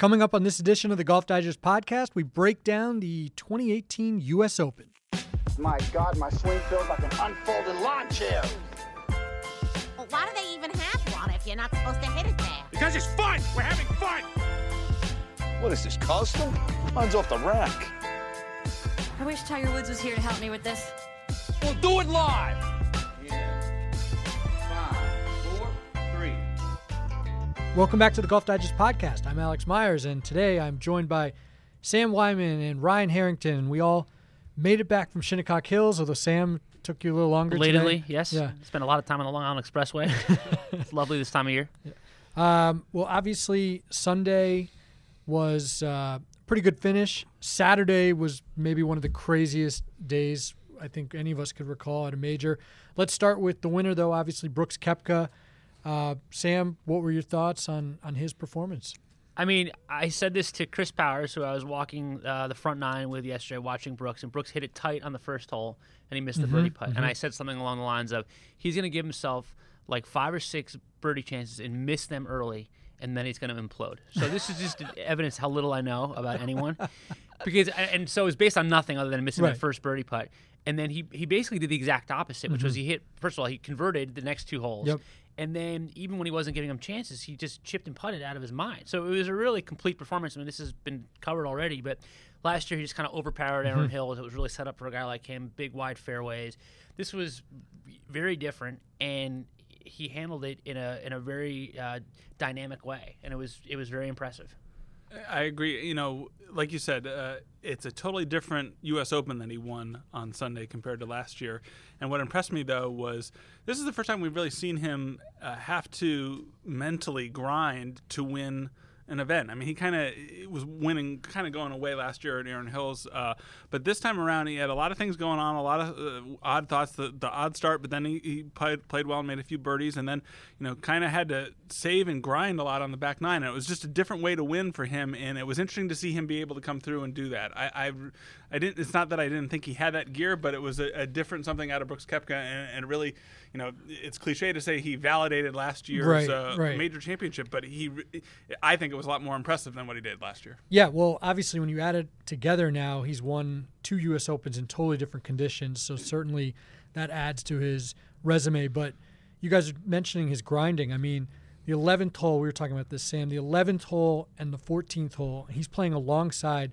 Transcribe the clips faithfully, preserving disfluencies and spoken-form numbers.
Coming up on this edition of the Golf Digest podcast, we break down the twenty eighteen U S Open. My God, my swing feels like an unfolded lawn chair. Well, why do they even have water if you're not supposed to hit it there? Because it's fun! We're having fun! What is this, custom? Mine's off the rack. I wish Tiger Woods was here to help me with this. We'll do it live! Yeah. Five, four, three. Welcome back to the Golf Digest podcast. I'm Alex Myers, and today I'm joined by Sam Wyman and Ryan Harrington. We all made it back from Shinnecock Hills, although Sam took you a little longer today. Belatedly, yes. Yeah. Spent a lot of time on the Long Island Expressway. It's lovely this time of year. Yeah. Um, well, obviously, Sunday was uh, pretty good finish. Saturday was maybe one of the craziest days I think any of us could recall at a major. Let's start with the winner, though, obviously, Brooks Koepka. Uh, Sam, what were your thoughts on, on his performance? I mean, I said this to Chris Powers, who I was walking uh, the front nine with yesterday watching Brooks, and Brooks hit it tight on the first hole, and he missed the mm-hmm, birdie putt. Mm-hmm. And I said something along the lines of, he's going to give himself like five or six birdie chances and miss them early, and then he's going to implode. So this is just evidence how little I know about anyone. because And so it was based on nothing other than missing right. the first birdie putt. And then he, he basically did the exact opposite, mm-hmm. which was he hit, first of all, he converted the next two holes. Yep. And then even when he wasn't giving him chances, he just chipped and putted out of his mind. So it was a really complete performance. I mean, this has been covered already, but last year he just kind of overpowered Erin mm-hmm. Hills. It was really set up for a guy like him, big, wide fairways. This was very different, and he handled it in a in a very uh, dynamic way, and it was it was very impressive. I agree. You know, like you said, uh, it's a totally different U S Open that he won on Sunday compared to last year. And what impressed me, though, was this is the first time we've really seen him uh, have to mentally grind to win an event. I mean, he kind of was winning, kind of going away last year at Erin Hills. Uh, but this time around, he had a lot of things going on, a lot of uh, odd thoughts, the, the odd start. But then he, he played, played well and made a few birdies. And then, you know, kind of had to save and grind a lot on the back nine. And it was just a different way to win for him. And it was interesting to see him be able to come through and do that. I, I, I didn't. It's not that I didn't think he had that gear, but it was a, a different something out of Brooks Koepka. And, and really, you know, it's cliche to say he validated last year's right, uh, right. major championship. But he, I think it was was a lot more impressive than what he did last year. Yeah, well, obviously when you add it together now, he's won two U S Opens in totally different conditions, so certainly that adds to his resume. But you guys are mentioning his grinding. I mean, the eleventh hole, we were talking about this, Sam, the eleventh hole and the fourteenth hole, he's playing alongside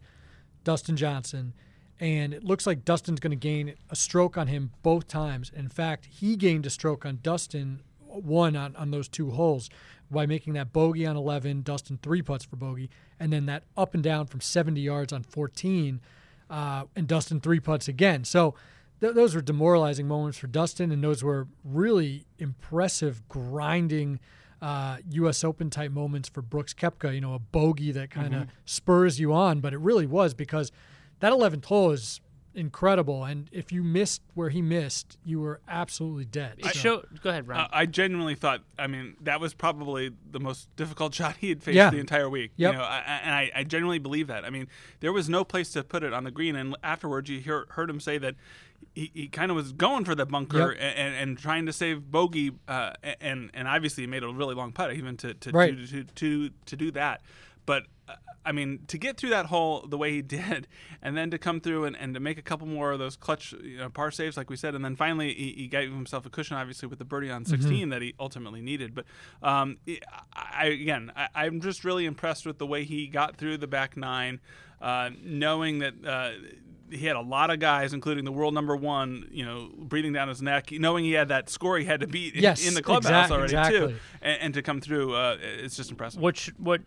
Dustin Johnson, and it looks like Dustin's going to gain a stroke on him both times. In fact, he gained a stroke on Dustin one on, on those two holes by making that bogey on eleven, Dustin three putts for bogey, and then that up and down from seventy yards on fourteen, uh, and Dustin three putts again. So th- those were demoralizing moments for Dustin, and those were really impressive, grinding uh, U S Open-type moments for Brooks Koepka, you know, a bogey that kind of mm-hmm. spurs you on, but it really was because that eleventh hole is incredible, and if you missed where he missed, you were absolutely dead. I so. showed, go ahead, Ryan. Uh, I genuinely thought, I mean, that was probably the most difficult shot he had faced yeah. the entire week. Yep. You know, I, and I, I genuinely believe that. I mean, there was no place to put it on the green, and afterwards you hear, heard him say that he, he kind of was going for the bunker yep. and, and trying to save bogey, uh, and, and obviously he made a really long putt even to, to, right. to, to, to, to do that. But I mean, to get through that hole the way he did, and then to come through and, and to make a couple more of those clutch you know, par saves, like we said, and then finally he, he gave himself a cushion, obviously, with the birdie on sixteen mm-hmm. that he ultimately needed. But um, I, again, I, I'm just really impressed with the way he got through the back nine, uh, knowing that uh, he had a lot of guys, including the world number one, you know, breathing down his neck, knowing he had that score he had to beat yes, in the clubhouse exact, already exactly. too, and, and to come through, uh, it's just impressive. Which what.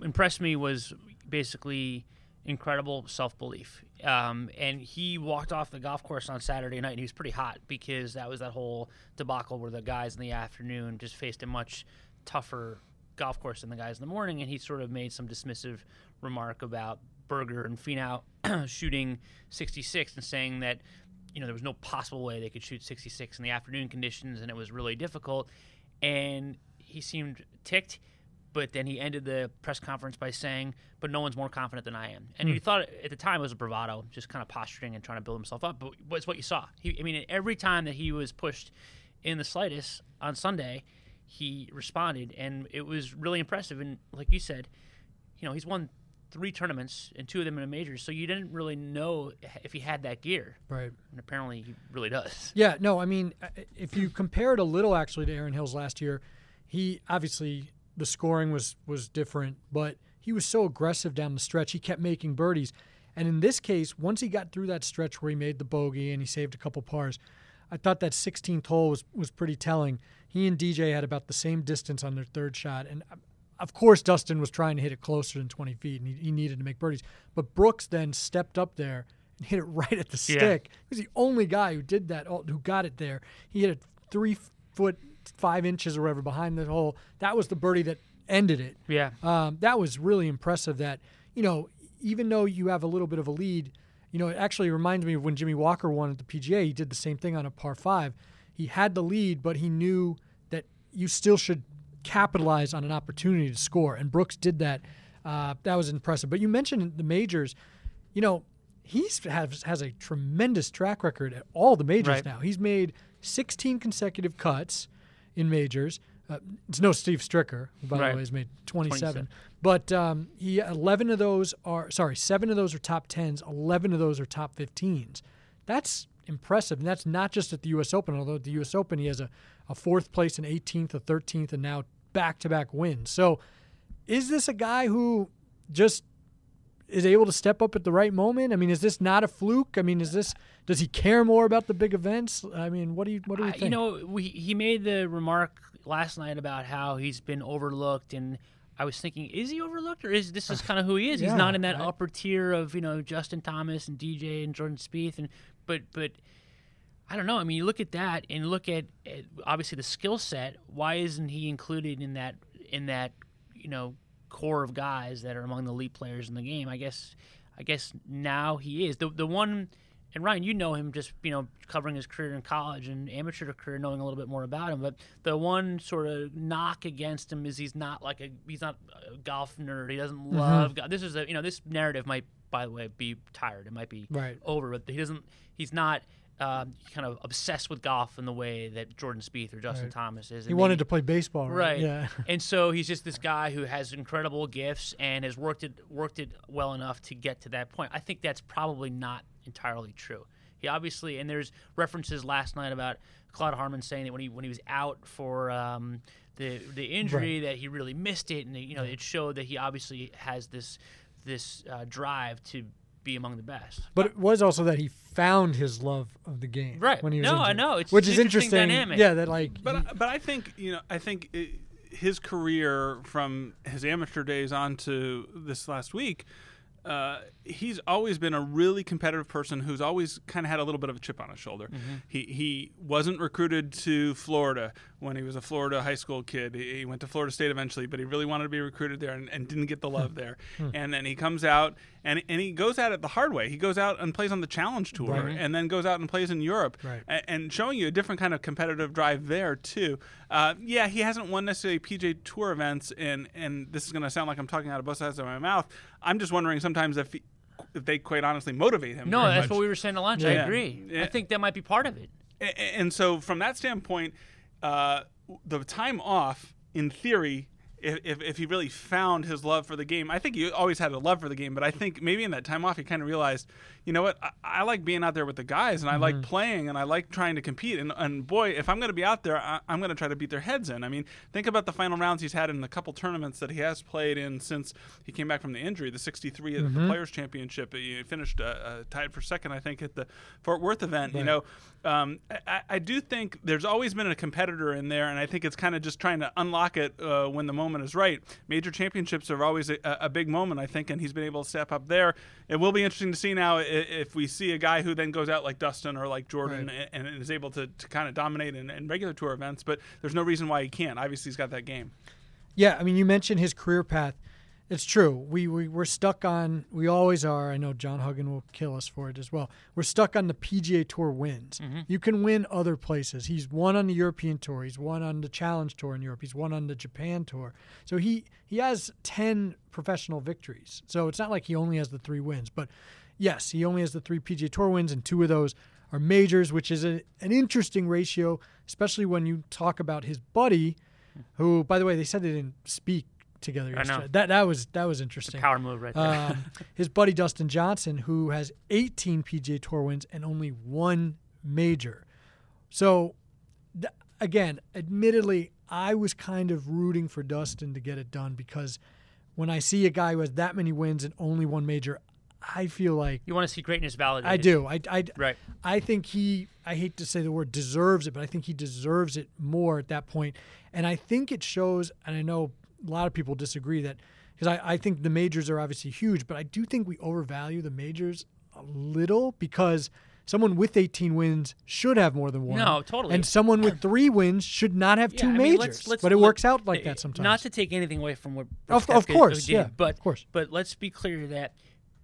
impressed me was basically incredible self-belief. Um, and he walked off the golf course on Saturday night, and he was pretty hot because that was that whole debacle where the guys in the afternoon just faced a much tougher golf course than the guys in the morning, and he sort of made some dismissive remark about Berger and Finau shooting sixty-six and saying that, you know, there was no possible way they could shoot sixty-six in the afternoon conditions, and it was really difficult. And he seemed ticked. But then he ended the press conference by saying, but no one's more confident than I am. And mm. you thought at the time it was a bravado, just kind of posturing and trying to build himself up. But it's what you saw. He, I mean, every time that he was pushed in the slightest on Sunday, he responded. And it was really impressive. And like you said, you know, he's won three tournaments and two of them in a major, so you didn't really know if he had that gear. Right. And apparently he really does. Yeah, no, I mean, if you compare it a little actually to Erin Hills last year, he obviously the scoring was, was different, but he was so aggressive down the stretch. He kept making birdies. And in this case, once he got through that stretch where he made the bogey and he saved a couple pars, I thought that sixteenth hole was, was pretty telling. He and D J had about the same distance on their third shot. And, of course, Dustin was trying to hit it closer than twenty feet, and he, he needed to make birdies. But Brooks then stepped up there and hit it right at the yeah. stick. He was the only guy who did that, who got it there. He hit it three foot, five inches or whatever behind the hole. That was the birdie that ended it. Yeah. Um, that was really impressive that, you know, even though you have a little bit of a lead, you know, it actually reminds me of when Jimmy Walker won at the P G A. He did the same thing on a par five. He had the lead, but he knew that you still should capitalize on an opportunity to score, and Brooks did that. Uh, that was impressive. But you mentioned the majors. You know, he has, has a tremendous track record at all the majors right. now. He's made sixteen consecutive cuts in majors. Uh, it's no Steve Stricker, who, by right. the way, has made twenty-seven. twenty-seven. But um, he eleven of those are – sorry, seven of those are top tens. eleven of those are top fifteens. That's impressive, and that's not just at the U S Open, although at the U S Open he has a, a fourth place, an eighteenth, a thirteenth, and now back-to-back wins. So is this a guy who just is able to step up at the right moment? I mean, is this not a fluke? I mean, is this – does he care more about the big events? I mean, what do you, what do you think? Uh, you know, we, he made the remark – last night about how he's been overlooked, and I was thinking, is he overlooked, or is this is kind of who he is? Yeah, he's not in that right. upper tier of, you know, Justin Thomas and D J and Jordan Spieth, and but but I don't know. I mean, you look at that and look at, at obviously the skill set. Why isn't he included in that in that you know core of guys that are among the elite players in the game? I guess I guess now he is the the one. And Ryan, you know him just, you know, covering his career in college and amateur career, knowing a little bit more about him. But the one sort of knock against him is he's not like a he's not a golf nerd. He doesn't mm-hmm. love golf. This is a you know this narrative might, by the way, be tired. It might be right. over. But he doesn't. He's not um, kind of obsessed with golf in the way that Jordan Spieth or Justin right. Thomas is. And he wanted maybe, to play baseball, right? right. Yeah. And so he's just this guy who has incredible gifts and has worked it worked it well enough to get to that point. I think that's probably not entirely true. He obviously, and there's references last night about Claude Harmon saying that when he when he was out for um, the the injury right. that he really missed it, and you know it showed that he obviously has this this uh, drive to be among the best. But it was also that he found his love of the game, right? When he was no, injured, I know, it's which is interesting. Dynamic. Yeah, that like. But he, I, but I think you know I think it, his career from his amateur days on to this last week. Uh, he's always been a really competitive person who's always kind of had a little bit of a chip on his shoulder. Mm-hmm. He he wasn't recruited to Florida when he was a Florida high school kid. He, he went to Florida State eventually, but he really wanted to be recruited there and, and didn't get the love there. And then he comes out, and, and he goes at it the hard way. He goes out and plays on the Challenge Tour right. and then goes out and plays in Europe right. and, and showing you a different kind of competitive drive there, too. Uh, yeah, he hasn't won necessarily P G A Tour events, and, and this is going to sound like I'm talking out of both sides of my mouth. I'm just wondering sometimes Sometimes if, he, if they quite honestly motivate him. No, that's much. What we were saying at lunch. Yeah. I agree. Yeah. I think that might be part of it. And, and so from that standpoint, uh, the time off, in theory, if, if, if he really found his love for the game, I think he always had a love for the game, but I think maybe in that time off he kind of realized, you know what, I, I like being out there with the guys, and I mm-hmm. like playing, and I like trying to compete. And, and boy, if I'm going to be out there, I, I'm going to try to beat their heads in. I mean, think about the final rounds he's had in the couple tournaments that he has played in since he came back from the injury, the sixty-three mm-hmm. at the Players' Championship. He finished uh, uh, tied for second, I think, at the Fort Worth event. Right. You know, um, I, I do think there's always been a competitor in there, and I think it's kind of just trying to unlock it uh, when the moment is right. Major championships are always a, a big moment, I think, and he's been able to step up there. It will be interesting to see now if we see a guy who then goes out like Dustin or like Jordan right. and, and is able to, to kind of dominate in, in regular tour events, but there's no reason why he can't. Obviously, he's got that game. Yeah, I mean, you mentioned his career path. It's true. We, we, we're stuck on – we always are. I know John Huggin will kill us for it as well. We're stuck on the P G A Tour wins. Mm-hmm. You can win other places. He's won on the European Tour. He's won on the Challenge Tour in Europe. He's won on the Japan Tour. So he, he has ten professional victories. So it's not like he only has the three wins. But, yes, he only has the three P G A Tour wins, and two of those are majors, which is a, an interesting ratio, especially when you talk about his buddy, who, by the way, they said they didn't speak together yesterday. I know. That that was that was interesting. It's a power move right there. Um, his buddy Dustin Johnson, who has eighteen P G A Tour wins and only one major. So, th- again, admittedly, I was kind of rooting for Dustin to get it done because when I see a guy who has that many wins and only one major, I feel like you want to see greatness validated. I do. I, I, right. I think he, I hate to say the word deserves it, but I think he deserves it more at that point. And I think it shows, and I know a lot of people disagree that, because I, I think the majors are obviously huge, but I do think we overvalue the majors a little because someone with eighteen wins should have more than one. No, totally. And someone with three wins should not have yeah, two I mean, majors. Let's, let's, but it let's, works out like that sometimes. Not to take anything away from what Brooks of, of course, did, yeah, but, of course. But let's be clear that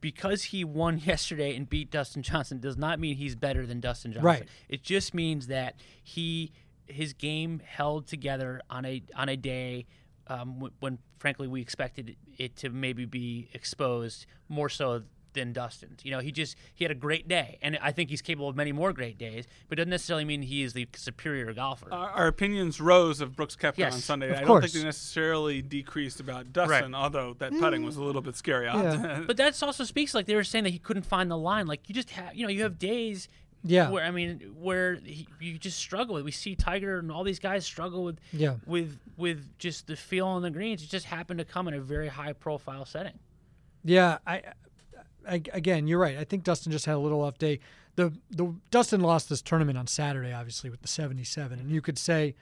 because he won yesterday and beat Dustin Johnson does not mean he's better than Dustin Johnson. Right. It just means that he his game held together on a on a day um, when, frankly, we expected it to maybe be exposed more so than Dustin's. You know, he just he had a great day, and I think he's capable of many more great days. But it doesn't necessarily mean he is the superior golfer. Our, our opinions rose of Brooks Koepka yes, on Sunday. Of I course. don't think they necessarily decreased about Dustin, right. although that putting mm. was a little bit scary. Yeah. But that also speaks like they were saying that he couldn't find the line. Like you just have, you know, you have days. Yeah. Where I mean, where he, you just struggle. We see Tiger and all these guys struggle with, yeah. with with just the feel on the greens. It just happened to come in a very high profile setting. Yeah, I, I again, you're right. I think Dustin just had a little off day. The the Dustin lost this tournament on Saturday, obviously with the seventy-seven, and you could say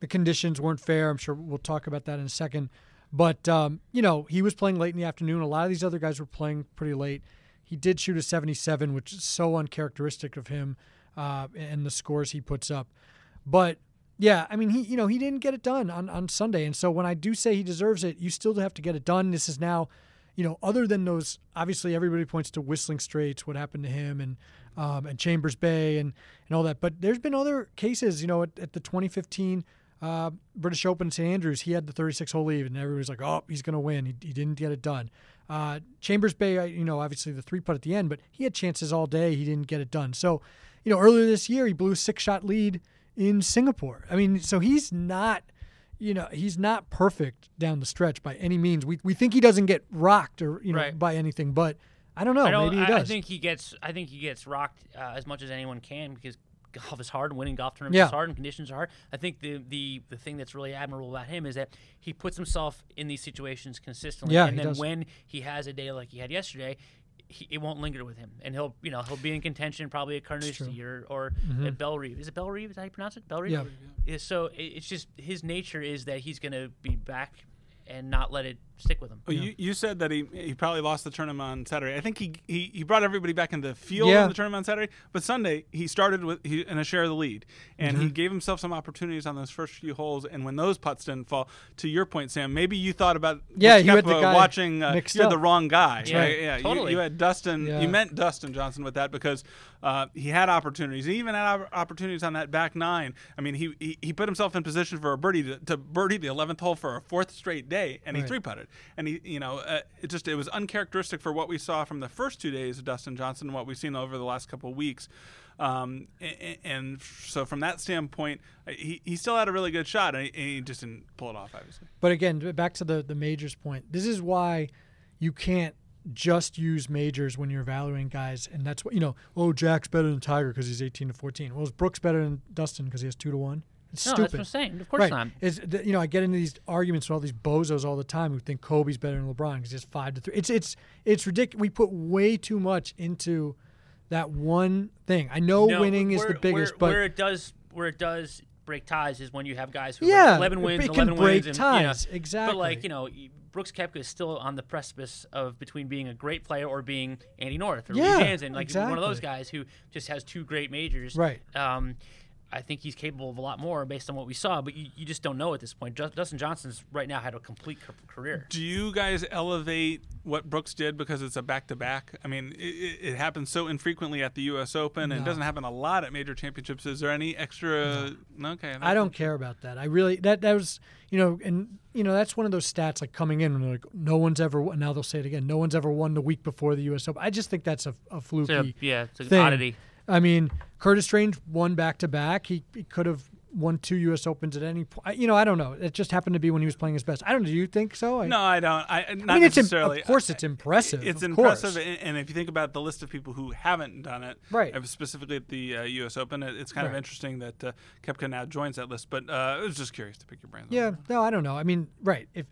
the conditions weren't fair. I'm sure we'll talk about that in a second. But um, you know, he was playing late in the afternoon. A lot of these other guys were playing pretty late. He did shoot a seventy-seven, which is so uncharacteristic of him uh, and the scores he puts up. But, yeah, I mean, he you know he didn't get it done on, on Sunday. And so when I do say he deserves it, you still have to get it done. This is now, you know, other than those, obviously everybody points to Whistling Straits, what happened to him, and um, and Chambers Bay and, and all that. But there's been other cases, you know, at, at the twenty fifteen uh, British Open Saint Andrews, he had the thirty-six hole lead, and everybody's like, oh, he's going to win. He, he didn't get it done. Uh, Chambers Bay, you know, obviously the three putt at the end, but he had chances all day. He didn't get it done. So, you know, earlier this year, he blew a six shot lead in Singapore. I mean, so he's not, you know, he's not perfect down the stretch by any means. We we think he doesn't get rocked or, you know, right. by anything, but I don't know. I don't, maybe he does. I think he gets, I think he gets rocked uh, as much as anyone can because golf is hard, winning golf tournaments yeah. is hard, and conditions are hard. I think the, the the thing that's really admirable about him is that he puts himself in these situations consistently, yeah, and then does. when he has a day like he had yesterday, he, it won't linger with him, and he'll you know he'll be in contention probably at Carnoustie or, or mm-hmm. at Bell Reve. Is it Bell Reve? Is that how you pronounce it? Bell Reve. Yeah. yeah. So it's just his nature is that he's going to be back and not let it stick with him. Well, you, you said that he he probably lost the tournament on Saturday. I think he he, he brought everybody back in the field yeah. of the tournament on Saturday, but Sunday he started with he, in a share of the lead, and mm-hmm. he gave himself some opportunities on those first few holes, and when those putts didn't fall, to your point, Sam, maybe you thought about yeah, you had the guy watching, uh, you had the wrong guy. Yeah, right? yeah totally. You, you had Dustin, yeah. you meant Dustin Johnson with that because uh, he had opportunities. He even had opportunities on that back nine. I mean, he, he, he put himself in position for a birdie to, to birdie the eleventh hole for a fourth straight day, and right. he three-putted. And he, you know, uh, it just it was uncharacteristic for what we saw from the first two days of Dustin Johnson, what we've seen over the last couple of weeks. Um, and, and so from that standpoint, he, he still had a really good shot, and he, and he just didn't pull it off, obviously. But again, back to the, the majors point, this is why you can't just use majors when you're evaluating guys. And that's what, you know, oh, Jack's better than Tiger because he's eighteen to fourteen. Well, is Brooks better than Dustin because he has two to one? It's no, stupid. That's what I'm saying. Of course right. not. It's, you know, I get into these arguments with all these bozos all the time who think Kobe's better than LeBron because he's five to three. It's it's it's ridiculous. We put way too much into that one thing. I know no, winning is the biggest, where, but where it does where it does break ties is when you have guys who yeah, like eleven wins, eleven wins, and ties. You know, exactly. But like you know, Brooks Koepka is still on the precipice of between being a great player or being Andy North or yeah, Lee Jansen, like exactly. one of those guys who just has two great majors, right? Um, I think he's capable of a lot more based on what we saw, but you, you just don't know at this point. Just, Dustin Johnson's right now had a complete career. Do you guys elevate what Brooks did because it's a back-to-back? I mean, it, it happens so infrequently at the U S Open, no. and it doesn't happen a lot at major championships. Is there any extra? No. Okay, I don't care about that. I really that that was you know, and you know that's one of those stats like coming in and like no one's ever won, now they'll say it again. No one's ever won the week before the U S Open. I just think that's a, a fluky. It's a, yeah, it's an thing. Oddity. I mean, Curtis Strange won back to back. He, he could have won two U S Opens at any point. You know, I don't know. It just happened to be when he was playing his best. I don't know. Do you think so? I, no, I don't. I, not I mean, it's necessarily. Im- of course, it's impressive. It's of impressive. Course. And if you think about the list of people who haven't done it, right. specifically at the uh, U S Open, it's kind right. of interesting that uh, Koepka now joins that list. But uh, I was just curious to pick your brains. Yeah. No, I don't know. I mean, right. If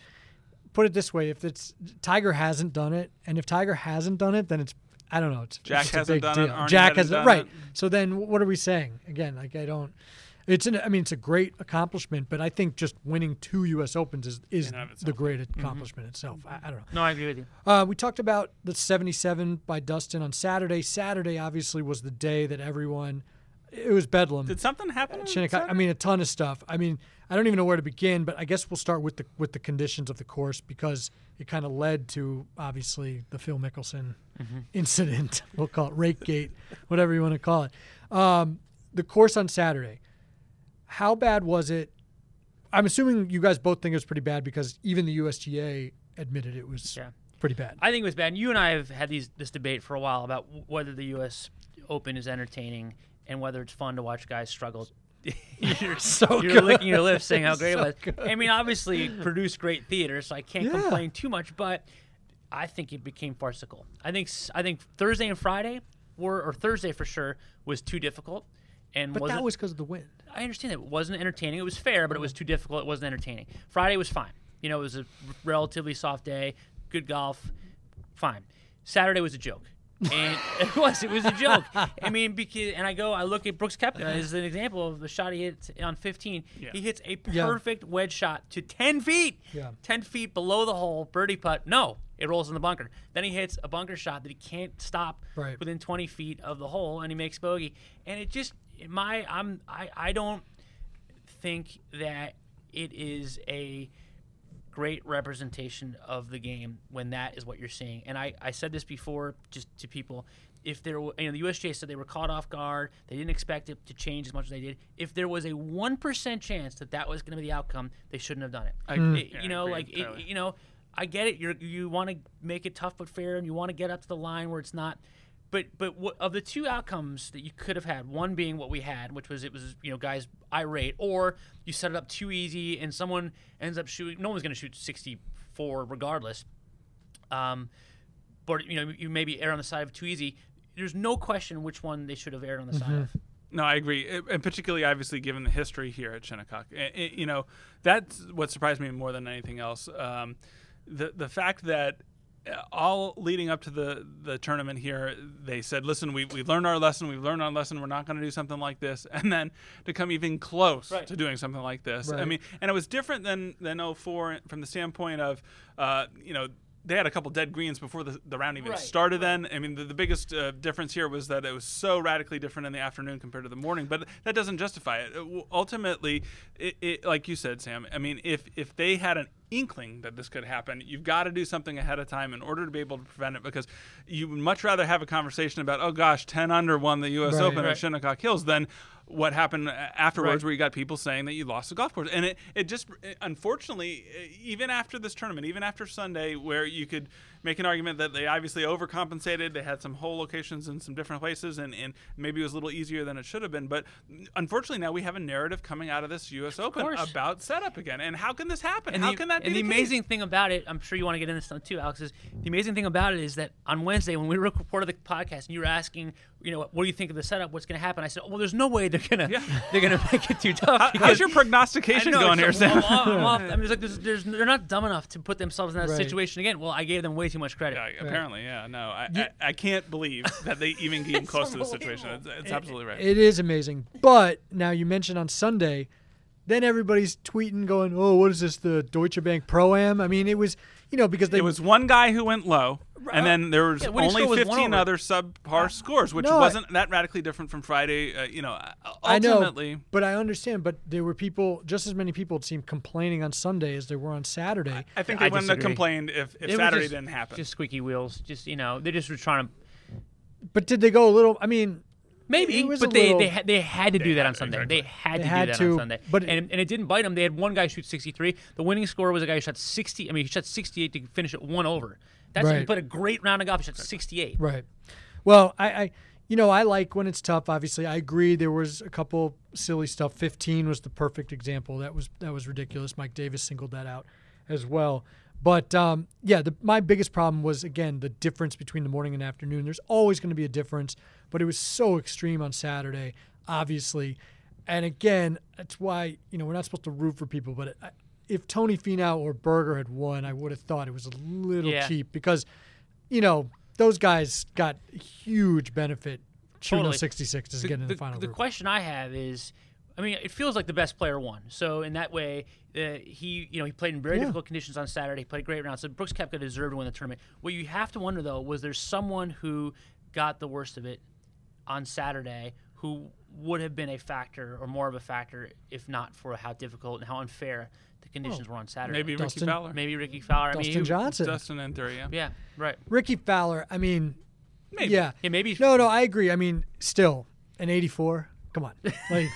put it this way, if it's Tiger hasn't done it, and if Tiger hasn't done it, then it's I don't know. It's, Jack it's hasn't a big done deal. It. Arnie Jack hasn't done right. it. So then, what are we saying again? Like I don't. It's an. I mean, it's a great accomplishment, but I think just winning two U S Opens is, is the great accomplishment mm-hmm. itself. I, I don't know. No, I agree with you. Uh, we talked about the seventy-seven by Dustin on Saturday. Saturday obviously was the day that everyone. It was bedlam. Did something happen? Uh, Shinnecock. I mean, a ton of stuff. I mean, I don't even know where to begin, but I guess we'll start with the with the conditions of the course because it kind of led to obviously the Phil Mickelson mm-hmm. incident. We'll call it Rakegate, whatever you want to call it. Um, the course on Saturday. How bad was it? I'm assuming you guys both think it was pretty bad because even the U S G A admitted it was yeah. pretty bad. I think it was bad. And you and I have had these this debate for a while about whether the U S Open is entertaining and whether it's fun to watch guys struggle. You're so You're good. Licking your lips saying how great so it was. Good. I mean, obviously, produced great theater, so I can't yeah. complain too much, but I think it became farcical. I think I think Thursday and Friday, were or Thursday for sure, was too difficult. And but that was because of the wind. I understand that. It wasn't entertaining. It was fair, but it was too difficult. It wasn't entertaining. Friday was fine. You know, it was a relatively soft day, good golf, fine. Saturday was a joke. And it was. It was a joke. I mean, because, and I go, I look at Brooks Koepka as an example of the shot he hits on fifteen. Yeah. He hits a perfect yeah. wedge shot to ten feet. Yeah. ten feet below the hole, birdie putt. No, it rolls in the bunker. Then he hits a bunker shot that he can't stop right. within twenty feet of the hole, and he makes bogey. And it just, my, I'm, I, I don't think that it is a great representation of the game when that is what you're seeing. And I, I said this before just to people. If there were, you know, the U S G A said they were caught off guard. They didn't expect it to change as much as they did. If there was a one percent chance that that was going to be the outcome, they shouldn't have done it. I, mm. it yeah, you know, like, it, you know, I get it. You're, you want to make it tough but fair, and you want to get up to the line where it's not. But but what, of the two outcomes that you could have had, one being what we had, which was it was you know guys irate, or you set it up too easy and someone ends up shooting. No one's going to shoot sixty-four regardless. Um, but you know you maybe err on the side of too easy. There's no question which one they should have erred on the mm-hmm. side of. No, I agree, and particularly obviously given the history here at Shinnecock, it, it, you know that's what surprised me more than anything else. Um, the the fact that. All leading up to the, the tournament here, they said, listen, we, we've learned our lesson. We've learned our lesson. We're not going to do something like this. And then to come even close right. to doing something like this. Right. I mean, and it was different than, than oh four from the standpoint of, uh, you know, they had a couple dead greens before the, the round even right, started right. then. I mean, the, the biggest uh, difference here was that it was so radically different in the afternoon compared to the morning, but that doesn't justify it. it ultimately, it, it, like you said, Sam, I mean, if, if they had an inkling that this could happen, you've got to do something ahead of time in order to be able to prevent it, because you would much rather have a conversation about, oh, gosh, ten under won the U S right, Open right. at Shinnecock Hills than what happened afterwards right. where you got people saying that you lost the golf course. And it, it just, it, unfortunately, even after this tournament, even after Sunday, where you could make an argument that they obviously overcompensated, they had some hole locations in some different places, and, and maybe it was a little easier than it should have been. But unfortunately, now we have a narrative coming out of this U S of Open course. About setup again. And how can this happen? And how the, can that be? And the amazing case? Thing about it, I'm sure you want to get into this too, Alex, is the amazing thing about it is that on Wednesday, when we recorded the podcast and you were asking, you know, what do you think of the setup? What's going to happen? I said, well, there's no way they're gonna yeah. they're gonna make it too tough. How, how's your prognostication know, going here, Sam? I'm off. I mean, it's like there's, there's, they're not dumb enough to put themselves in that right. situation again. Well, I gave them way too much credit. Yeah, apparently, yeah. No, I, I, I can't believe that they even came close to the situation. It's, it's it, absolutely right. It is amazing. But now you mentioned on Sunday, then everybody's tweeting, going, "Oh, what is this? The Deutsche Bank Pro-Am?" I mean, it was, you know, because they it was one guy who went low. And then there was yeah, only fifteen other subpar scores, which no, wasn't I, that radically different from Friday. Uh, you know, ultimately, I know, but I understand. But there were people, just as many people, it seemed, complaining on Sunday as there were on Saturday. I, I think yeah, they I wouldn't disagree. Have complained if, if Saturday just, didn't happen. Just squeaky wheels. Just you know, they just were trying to. But did they go a little? I mean, maybe, but they little, they, ha- they had to they do that on Sunday. Exactly. They had they to had do that to, on Sunday, but and and it didn't bite them. They had one guy shoot sixty-three. The winning score was a guy who shot sixty. I mean, he shot sixty-eight to finish at one over. That's right. But a great round of golf. He shot sixty-eight. Right. Well, I, I, you know, I like when it's tough, obviously. I agree there was a couple silly stuff. fifteen was the perfect example. That was that was ridiculous. Mike Davis singled that out as well. But, um, yeah, the, my biggest problem was, again, the difference between the morning and afternoon. There's always going to be a difference, but it was so extreme on Saturday, obviously. And, again, that's why, you know, we're not supposed to root for people, but it, I, if Tony Finau or Berger had won, I would have thought it was a little yeah. cheap because, you know, those guys got huge benefit. Totally. sixty-six is getting in the, the final The group. Question I have is, I mean, it feels like the best player won. So in that way, uh, he you know he played in very yeah. difficult conditions on Saturday. He played great rounds. So Brooks Koepka deserved to win the tournament. What you have to wonder, though, was there someone who got the worst of it on Saturday who would have been a factor or more of a factor if not for how difficult and how unfair the conditions oh, were on Saturday. Maybe Dustin, Ricky Fowler. Maybe Ricky Fowler. Dustin I mean, Johnson. Dustin and three, yeah. Yeah, right. Ricky Fowler, I mean, maybe. Yeah. yeah. Maybe. No, no, I agree. I mean, still, an eighty-four, come on. Like,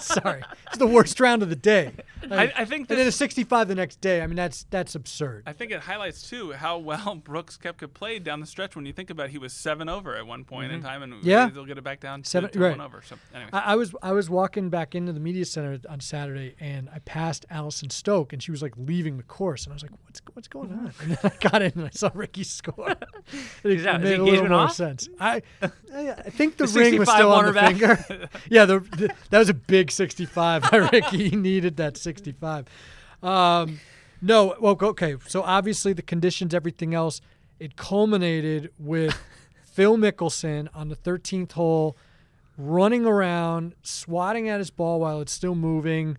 sorry. It's the worst round of the day. Like, I, I think this, and then a sixty-five the next day. I mean, that's that's absurd. I think it highlights, too, how well Brooks Koepka played down the stretch. When you think about it, he was seven over at one point mm-hmm. in time, and yeah. they'll get it back down to, seven, to right. one over. So, anyway. I, I was I was walking back into the media center on Saturday, and I passed Allison Stok, and she was, like, leaving the course. And I was like, what's what's going on? And then I got in, and I saw Ricky score. It Is that, made is a little more off? sense. I, I, I think the, the ring was still on the back. finger. yeah, the, the, that was a big sixty-five by Ricky. He needed that sixty-five. Um, no, well, okay. So obviously the conditions, everything else, it culminated with Phil Mickelson on the thirteenth hole, running around, swatting at his ball while it's still moving,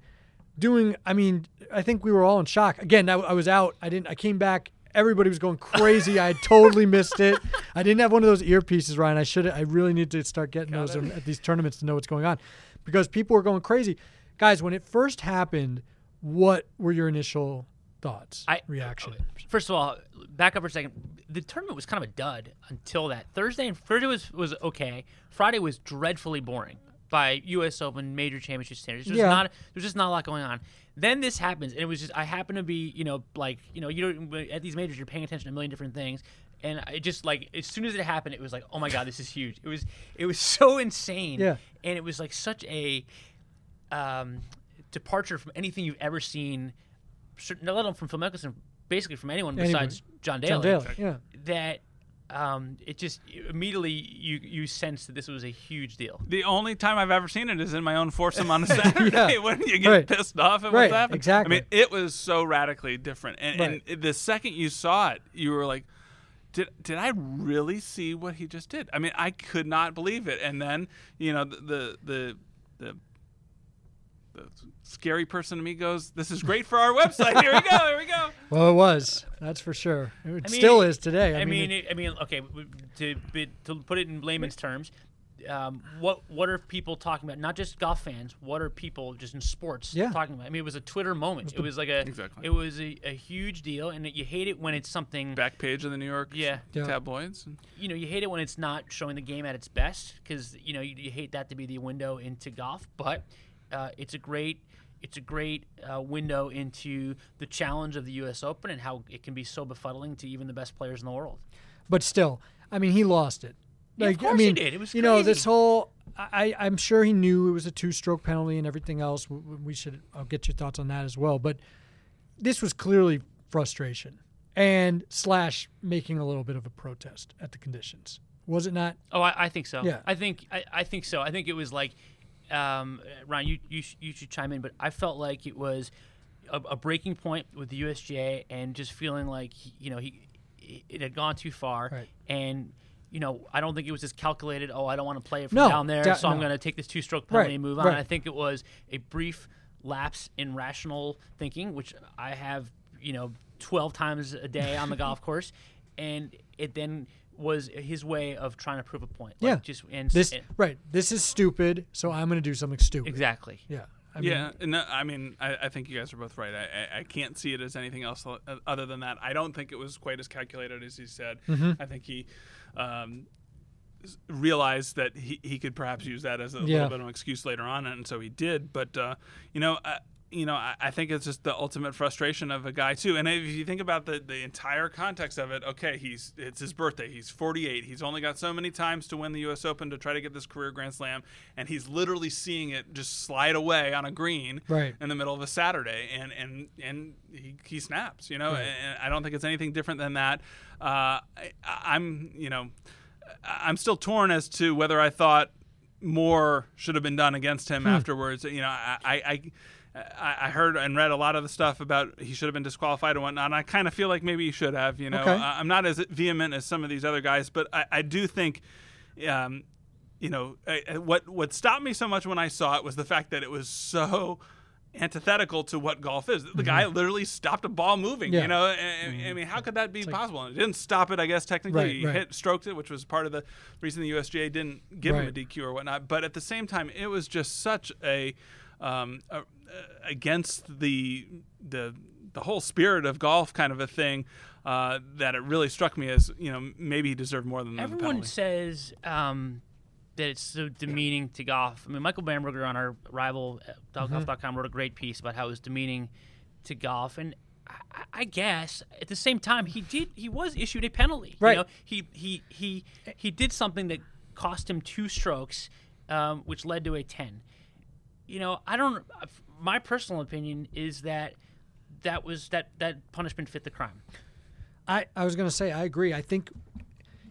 doing. I mean, I think we were all in shock. Again, I, I was out. I didn't. I came back. Everybody was going crazy. I had totally missed it. I didn't have one of those earpieces, Ryan. I should. I really need to start getting Got those it. at these tournaments to know what's going on, because people were going crazy. Guys, when it first happened, what were your initial thoughts, I, reaction? First of all, back up for a second. The tournament was kind of a dud until that. Thursday and Thursday was, was okay. Friday was dreadfully boring by U S Open major championship standards. There was, yeah. not, there was just not a lot going on. Then this happens, and it was just, I happen to be, you know, like, you know, you don't, at these majors, you're paying attention to a million different things. And I just, like, as soon as it happened, it was like, oh my God, this is huge. It was, it was so insane. Yeah. And it was like such a, Um, departure from anything you've ever seen, let alone from Phil Mickelson, basically from anyone besides anyway, John Daly. John Daly, yeah. That um, it just immediately you you sense that this was a huge deal. The only time I've ever seen it is in my own foursome on a Saturday yeah. when you get right. pissed off at right. what's happening. Exactly. I mean, it was so radically different, and, right. and the second you saw it, you were like, Did did I really see what he just did? I mean, I could not believe it. And then you know the the the. the scary person to me goes, this is great for our website. Here we go. Here we go. Well, it was. That's for sure. It I mean, still is today. I, I mean, mean it, I mean, okay, to to put it in layman's terms, um, what what are people talking about? Not just golf fans. What are people just in sports yeah. talking about? I mean, it was a Twitter moment. It was, the, it was like a exactly. It was a, a huge deal, and you hate it when it's something back page of the New York yeah. tabloids. You know, you hate it when it's not showing the game at its best because you know you, you hate that to be the window into golf, but. Uh, it's a great, it's a great uh, window into the challenge of the U S Open and how it can be so befuddling to even the best players in the world. But still, I mean, he lost it. Like, yeah, of course I mean, he did. It was you crazy. know this whole. I, I'm sure he knew it was a two-stroke penalty and everything else. We, we should. I'll get your thoughts on that as well. But this was clearly frustration and slash making a little bit of a protest at the conditions. Was it not? Oh, I, I think so. Yeah, I think I, I think so. I think it was like. Um, Ryan, you you, sh- you should chime in, but I felt like it was a, a breaking point with the U S G A and just feeling like he, you know he it had gone too far, right. and you know I don't think it was just calculated. Oh, I don't want to play it from no, down there, da- so no. I'm going to take this two-stroke penalty right, and move on. Right. I think it was a brief lapse in rational thinking, which I have you know twelve times a day on the golf course, and it then. Was his way of trying to prove a point. Like yeah. Just, and, this, and, right. This is stupid, so I'm going to do something stupid. Exactly. Yeah. I mean, yeah. No, I mean, I, I think you guys are both right. I, I, I can't see it as anything else other than that. I don't think it was quite as calculated as he said. Mm-hmm. I think he um, realized that he, he could perhaps use that as a yeah. little bit of an excuse later on, and so he did. But, uh, you know, I, you know, I, I think it's just the ultimate frustration of a guy too. And if you think about the, the entire context of it, okay, he's it's his birthday. He's forty-eight. He's only got so many times to win the U S Open to try to get this career Grand Slam, and he's literally seeing it just slide away on a green right. in the middle of a Saturday, and and and he, he snaps. You know, right. and I don't think it's anything different than that. Uh, I, I'm you know, I'm still torn as to whether I thought more should have been done against him hmm. afterwards. You know, I. I, I I heard and read a lot of the stuff about he should have been disqualified and whatnot, and I kind of feel like maybe he should have. You know, okay. I'm not as vehement as some of these other guys, but I, I do think, um, you know, I, what what stopped me so much when I saw it was the fact that it was so antithetical to what golf is. The mm-hmm. guy literally stopped a ball moving. Yeah. You know, and, mm-hmm. I mean, how could that be like, possible? And it didn't stop it, I guess. Technically, right, he right. hit, stroked it, which was part of the reason the U S G A didn't give right. him a D Q or whatnot. But at the same time, it was just such a Um, uh, against the the the whole spirit of golf kind of a thing uh, that it really struck me as, you know, maybe he deserved more than everyone the penalty. Says um, that it's so demeaning to golf. I mean, Michael Bamberger on our rival mm-hmm. golf dot com wrote a great piece about how it was demeaning to golf, and I, I guess at the same time he did he was issued a penalty. Right. You know, he he he he did something that cost him two strokes, um, which led to a ten. You know, I don't. My personal opinion is that that was that, that punishment fit the crime. I, I was going to say I agree. I think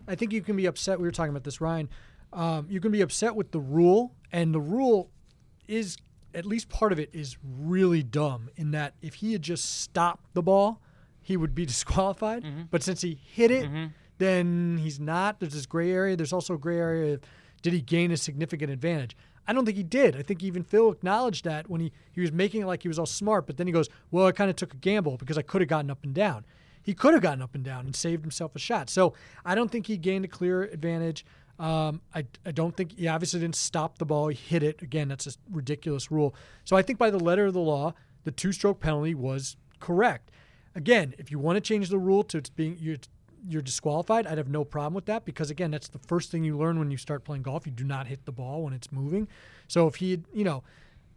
I think you can be upset. We were talking about this, Ryan. Um, you can be upset with the rule, and the rule is, at least part of it is really dumb. In that, if he had just stopped the ball, he would be disqualified. Mm-hmm. But since he hit it, mm-hmm. then he's not. There's this gray area. There's also a gray area of, did he gain a significant advantage? I don't think he did. I think even Phil acknowledged that when he, he was making it like he was all smart, but then he goes, well, I kind of took a gamble because I could have gotten up and down. He could have gotten up and down and saved himself a shot. So I don't think he gained a clear advantage. Um, I, I don't think – he obviously didn't stop the ball. He hit it. Again, that's a ridiculous rule. So I think by the letter of the law, the two-stroke penalty was correct. Again, if you want to change the rule to it's being – you're you're disqualified, I'd have no problem with that because, again, that's the first thing you learn when you start playing golf. You do not hit the ball when it's moving. So if he, you know,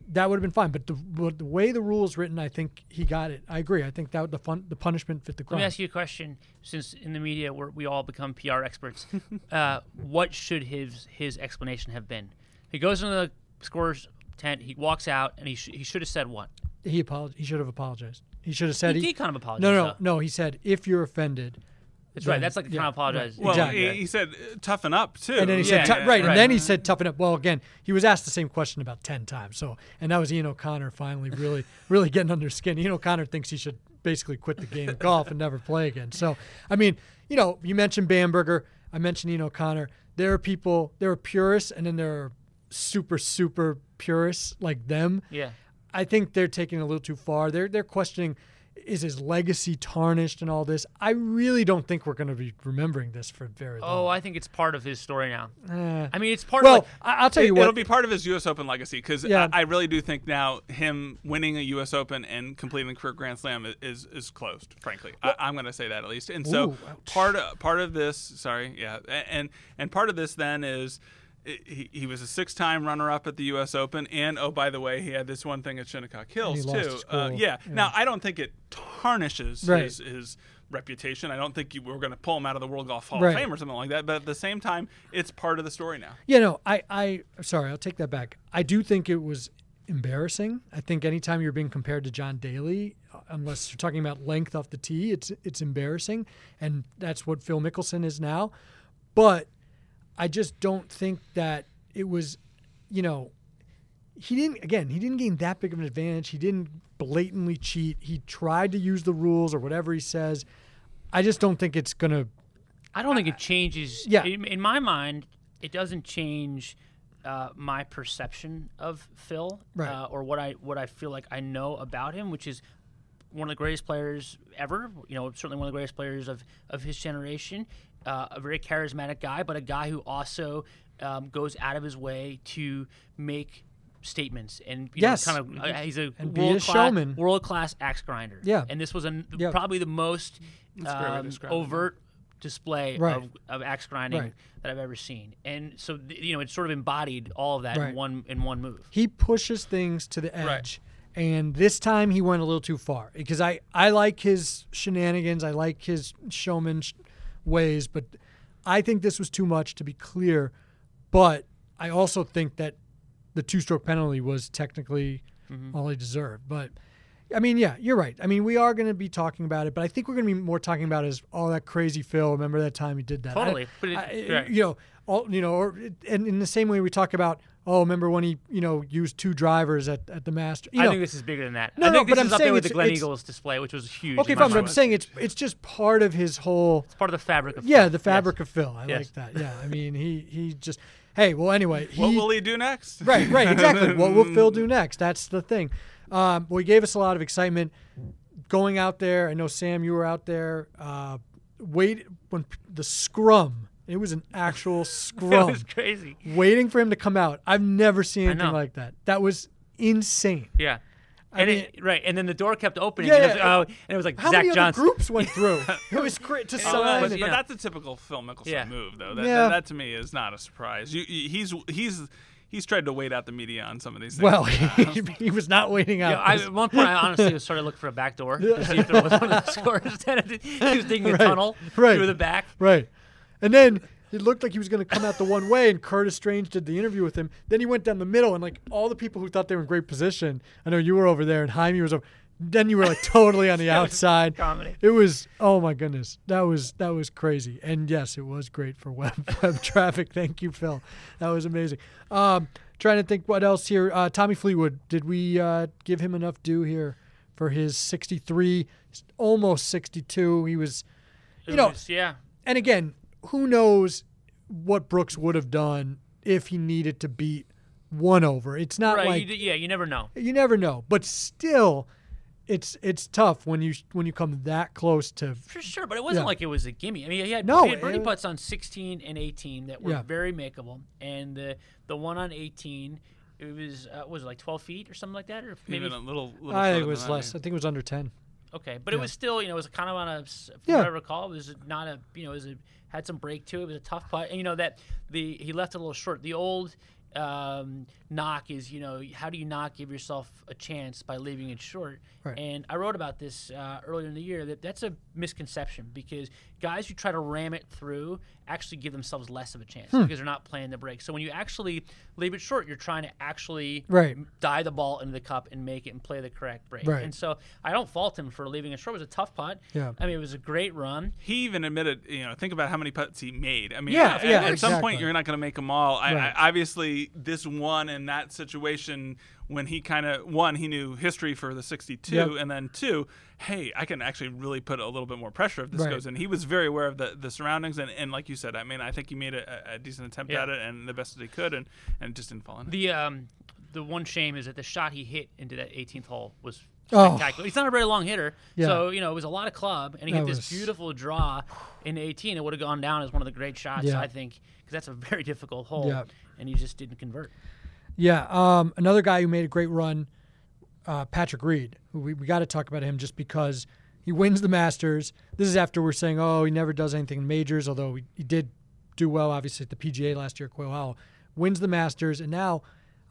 that would have been fine. But the, but the way the rule is written, I think he got it. I agree. I think that the fun, the punishment fit the crime. Let me ask you a question. Since in the media we're, we all become P R experts, uh, what should his his explanation have been? He goes into the scorer's tent, he walks out, and he sh- he should have said what? He apolog- He should have apologized. He should have said he, he did kind of apologize. No, no, though. no. He said if you're offended. That's right. That's like the yeah. kind of apologize. Well, exactly. he, he said toughen up too. And then he yeah, said, yeah, right. right. And then he said toughen up. Well, again, he was asked the same question about ten times. So, and that was Ian O'Connor finally really, really getting under skin. Ian O'Connor thinks he should basically quit the game of golf and never play again. So, I mean, you know, you mentioned Bamberger. I mentioned Ian O'Connor. There are people, there are purists, and then there are super, super purists like them. Yeah. I think they're taking it a little too far. They're they're questioning. Is his legacy tarnished and all this? I really don't think we're going to be remembering this for very long. Oh, I think it's part of his story now. Uh, I mean, it's part well, of – Well, I'll tell it, you what. It'll be part of his U S Open legacy because yeah. I, I really do think now him winning a U S Open and completing a career Grand Slam is is closed, frankly. Well, I, I'm going to say that at least. And so ooh, part of, part of this – sorry, yeah. And, and part of this then is – He, he was a six-time runner-up at the U S Open, and oh, by the way, he had this one thing at Shinnecock Hills too. Uh, yeah. yeah. Now I don't think it tarnishes right. his, his reputation. I don't think you, we're going to pull him out of the World Golf Hall right. of Fame or something like that. But at the same time, it's part of the story now. Yeah, no, I, I, sorry, I'll take that back. I do think it was embarrassing. I think anytime you're being compared to John Daly, unless you're talking about length off the tee, it's it's embarrassing, and that's what Phil Mickelson is now. But I just don't think that it was, you know, he didn't, again, he didn't gain that big of an advantage. He didn't blatantly cheat. He tried to use the rules or whatever he says. I just don't think it's going to. I don't think it changes. Yeah. In, in my mind, it doesn't change uh, my perception of Phil right. uh, or what I what I feel like I know about him, which is one of the greatest players ever, you know, certainly one of the greatest players of, of his generation. Uh, a very charismatic guy, but a guy who also um, goes out of his way to make statements and you yes. know, kind of uh, he's a and world class world class axe grinder. Yeah, and this was an, yeah. probably the most um, overt it. display right. of, of axe grinding right. that I've ever seen. And so you know, it sort of embodied all of that right. in one in one move. He pushes things to the edge, right. And this time he went a little too far, because I, I like his shenanigans. I like his showman sh- ways, but I think this was too much, to be clear. But I also think that the two-stroke penalty was technically mm-hmm. all he deserved. But, I mean, yeah, you're right. I mean, we are going to be talking about it, but I think we're going to be more talking about is all that crazy Phil. Remember that time he did that? Totally. I, but it, I, right. You know, all, you know, or, and in the same way we talk about, oh, remember when he, you know, used two drivers at, at the Masters? You I know. think this is bigger than that. No, I think no, this but is I'm up there with the Glen Eagles display, which was huge. Okay, fine, but I'm saying it's it's just part of his whole... It's part of the fabric of Phil. Yeah, the fabric yes. of Phil. I yes. like that. Yeah, I mean, he, he just... Hey, well, anyway... He, what will he do next? Right, right, exactly. What will Phil do next? That's the thing. Um, well, he gave us a lot of excitement going out there. I know, Sam, you were out there. Uh, wait, when the scrum... It was an actual scrum. It was crazy. Waiting for him to come out. I've never seen anything like that. That was insane. Yeah. I and mean, it, right, and then the door kept opening. Yeah, and, it was, yeah. uh, and it was like How Zach Johnson. How many groups went through? It was crazy. To sign. But, but that's a typical Phil Mickelson yeah. move, though. That, yeah. that, that to me is not a surprise. You, he's he's he's tried to wait out the media on some of these things. Well, he, he was not waiting out. Yeah, I, at one point, I honestly was starting to look for a back door to see if there was one of the scores. He was digging a right. tunnel right. through the back. Right. And then it looked like he was going to come out the one way, and Curtis Strange did the interview with him. Then he went down the middle, and, like, all the people who thought they were in great position, I know you were over there, and Jaime was over. Then you were, like, totally on the outside. Comedy. It was, oh, my goodness. That was that was crazy. And, yes, it was great for web, web traffic. Thank you, Phil. That was amazing. Um, trying to think what else here. Uh, Tommy Fleetwood, did we uh, give him enough due here for his sixty-three, almost sixty-two? He was, you it know. Was, yeah. And, again, who knows what Brooks would have done if he needed to beat one over. It's not right, like you d- yeah, you never know. You never know, but still, it's it's tough when you when you come that close to. For sure, but it wasn't yeah. like it was a gimme. I mean, he had, no, he had birdie putts on sixteen and eighteen that were yeah. very makeable, and the the one on eighteen. It was uh, was it like twelve feet or something like that, or maybe even a little. little I think it was less. I think it was under ten. Okay, but yeah. it was still, you know, it was kind of on a, if yeah. I recall, it was not a, you know, it was a, had some break to it. It was a tough putt. And, you know, that the he left it a little short. The old um, knock is, you know, how do you not give yourself a chance by leaving it short? Right. And I wrote about this uh, earlier in the year, that that's a misconception, because guys who try to ram it through actually give themselves less of a chance hmm. because they're not playing the break. So when you actually leave it short, you're trying to actually right. die the ball into the cup and make it and play the correct break. Right. And so I don't fault him for leaving it short. It was a tough putt. Yeah. I mean, it was a great run. He even admitted, you know, think about how many putts he made. I mean, yeah, at, yeah, at exactly. some point you're not going to make them all. I, right. I, obviously, this one in that situation when he kind of, one, he knew history for the sixty-two, yep. and then two, hey, I can actually really put a little bit more pressure if this right. goes in. He was very aware of the, the surroundings, and, and like you said, I mean, I think he made a, a decent attempt yeah. at it and the best that he could, and, and just didn't fall in. The um, the one shame is that the shot he hit into that eighteenth hole was spectacular. Oh. He's not a very long hitter, yeah. so, you know, it was a lot of club, and he that hit this was... beautiful draw in eighteen. It would have gone down as one of the great shots, yeah. I think, because that's a very difficult hole, yeah. and he just didn't convert. Yeah, um, another guy who made a great run, uh, Patrick Reed. We we got to talk about him just because he wins the Masters. This is after we're saying, oh, he never does anything in majors, although he, he did do well, obviously, at the P G A last year at Quail Hollow. Wins the Masters, and now,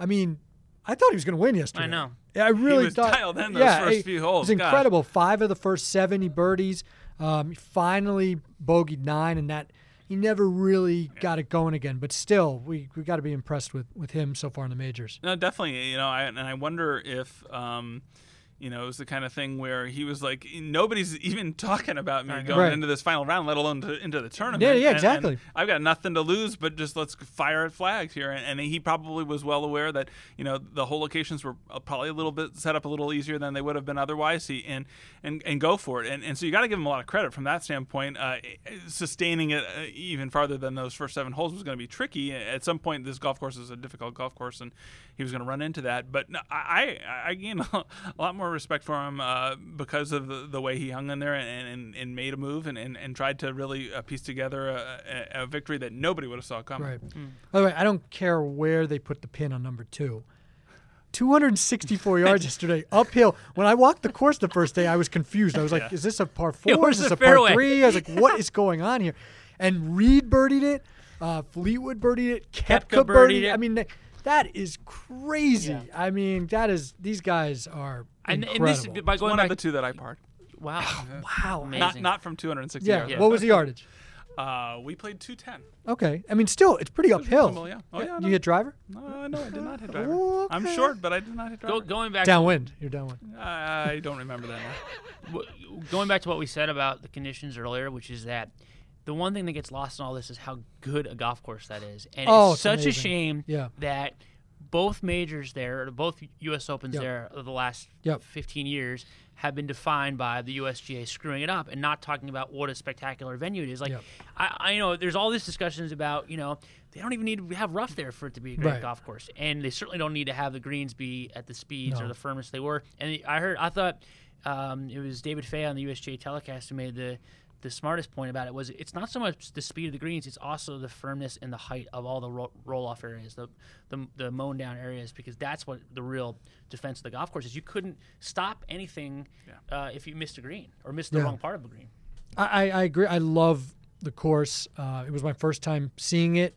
I mean, I thought he was going to win yesterday. I know. I really he was thought. Dialed in those yeah, first it, few holes. It was incredible. God. Five of the first seven he birdies. Um, he finally bogeyed nine, and that he never really yeah. got it going again. But still, we we got to be impressed with, with him so far in the majors. No, definitely. You know, I, and I wonder if. Um, You know, it was the kind of thing where he was like, nobody's even talking about me going right. into this final round, let alone to, into the tournament. Yeah, yeah, exactly. And, and I've got nothing to lose, but just let's fire at flags here. And, and he probably was well aware that, you know, the whole locations were probably a little bit set up a little easier than they would have been otherwise. He and and, and go for it. And and so you got to give him a lot of credit from that standpoint. Uh, sustaining it even farther than those first seven holes was going to be tricky. At some point, this golf course is a difficult golf course, and he was going to run into that. But no, I, I gained a lot more respect for him uh, because of the, the way he hung in there and, and, and made a move and, and, and tried to really uh, piece together a, a, a victory that nobody would have saw coming. Right. Mm. By the way, I don't care where they put the pin on number two. two hundred sixty-four yards yesterday, uphill. When I walked the course the first day, I was confused. I was like, yeah. is this a par four? Yeah, is this a par three? I was like, what is going on here? And Reed birdied it. Uh, Fleetwood birdied it. Koepka, Koepka birdied, birdied it. it. I mean, That is crazy. Yeah. I mean, that is these guys are and, incredible. And this, by going one back, of the two that I parred. Wow. Oh, wow. Amazing. Not, not from two hundred sixty yeah. yards. Yeah. What was the yardage? Uh, we played two ten. Okay. I mean, still, it's pretty uphill. Normal, yeah. Oh, yeah, no. You hit driver? No, no, I did not hit driver. Okay. I'm short, but I did not hit driver. Go, going back downwind. You're downwind. I don't remember that much. Going back to what we said about the conditions earlier, which is that the one thing that gets lost in all this is how good a golf course that is. And oh, it's such amazing. a shame yeah. that both majors there, or both U S Opens yep. there over the last yep. fifteen years have been defined by the U S G A screwing it up and not talking about what a spectacular venue it is. Like, yep. I, I know there's all these discussions about, you know, they don't even need to have rough there for it to be a great right. golf course. And they certainly don't need to have the greens be at the speeds no. or the firmest they were. And I heard, I thought um, it was David Fay on the U S G A telecast who made the the smartest point about it was it's not so much the speed of the greens, it's also the firmness and the height of all the ro- roll-off areas, the, the the mown-down areas, because that's what the real defense of the golf course is. You couldn't stop anything yeah. uh, if you missed a green or missed the yeah. wrong part of the green. I, I agree. I love the course. Uh, it was my first time seeing it.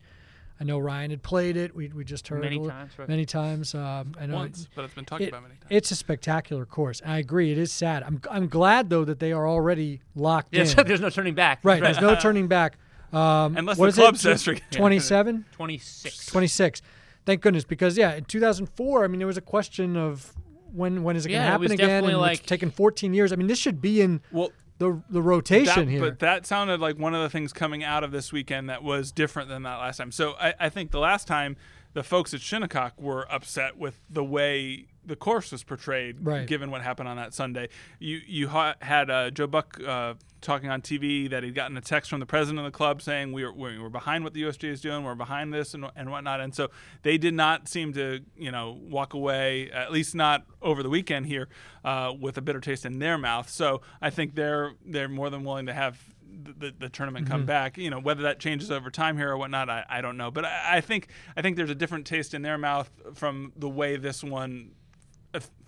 I know Ryan had played it. We we just heard many it times, right? many times. Um, I know once, it, but it's been talked it, about many times. It's a spectacular course. I agree. It is sad. I'm I'm glad though that they are already locked yeah, in. So there's no turning back. Right. There's no turning back. Um, Unless what the club says twenty-seven, twenty-six, twenty-six. Thank goodness, because yeah, in two thousand four, I mean, there was a question of when when is it yeah, going to happen again? And like, it's taken fourteen years. I mean, this should be in. Well, The, the rotation that, here. But that sounded like one of the things coming out of this weekend that was different than that last time. So I, I think the last time the folks at Shinnecock were upset with the way the course was portrayed, right. given what happened on that Sunday. You you ha- had uh, Joe Buck uh, talking on T V that he'd gotten a text from the president of the club saying, we were, we were behind what the U S G A is doing, we're behind this and, and whatnot. And so they did not seem to, you know, walk away, at least not over the weekend here, uh, with a bitter taste in their mouth. So I think they're they're more than willing to have The, the, the tournament come mm-hmm. back. You know, whether that changes over time here or whatnot, I, I don't know. But I, I think I think there's a different taste in their mouth from the way this one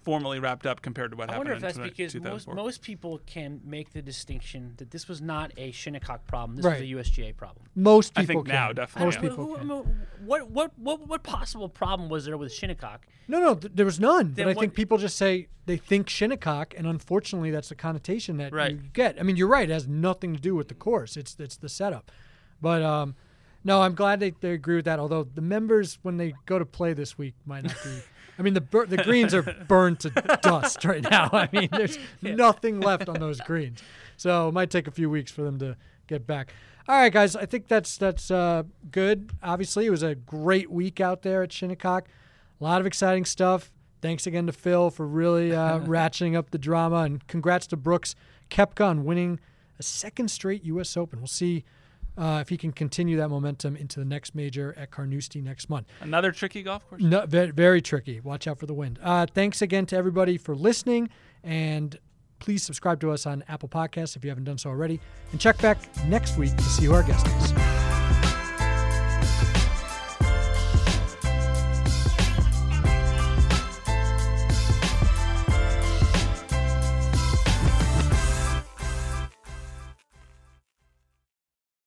formally wrapped up compared to what I happened in two thousand four. I wonder if that's because most, most people can make the distinction that this was not a Shinnecock problem. This right. was a U S G A problem. Most people I think can. now, definitely. Most yeah. people who, who, can. What, what, what, what possible problem was there with Shinnecock? No, no, th- there was none. Then but I what, think people just say they think Shinnecock, and unfortunately that's the connotation that right. you get. I mean, you're right. It has nothing to do with the course. It's, it's the setup. But um, no, I'm glad they, they agree with that, although the members, when they go to play this week, might not be... I mean, the bur- the greens are burned to dust right now. I mean, there's yeah. nothing left on those greens. So it might take a few weeks for them to get back. All right, guys, I think that's that's uh, good. Obviously, it was a great week out there at Shinnecock. A lot of exciting stuff. Thanks again to Phil for really uh, ratcheting up the drama. And congrats to Brooks Koepka on winning a second straight U S Open. We'll see Uh, if he can continue that momentum into the next major at Carnoustie next month. Another tricky golf course? No, very, very tricky. Watch out for the wind. Uh, thanks again to everybody for listening, and please subscribe to us on Apple Podcasts if you haven't done so already, and check back next week to see who our guest is.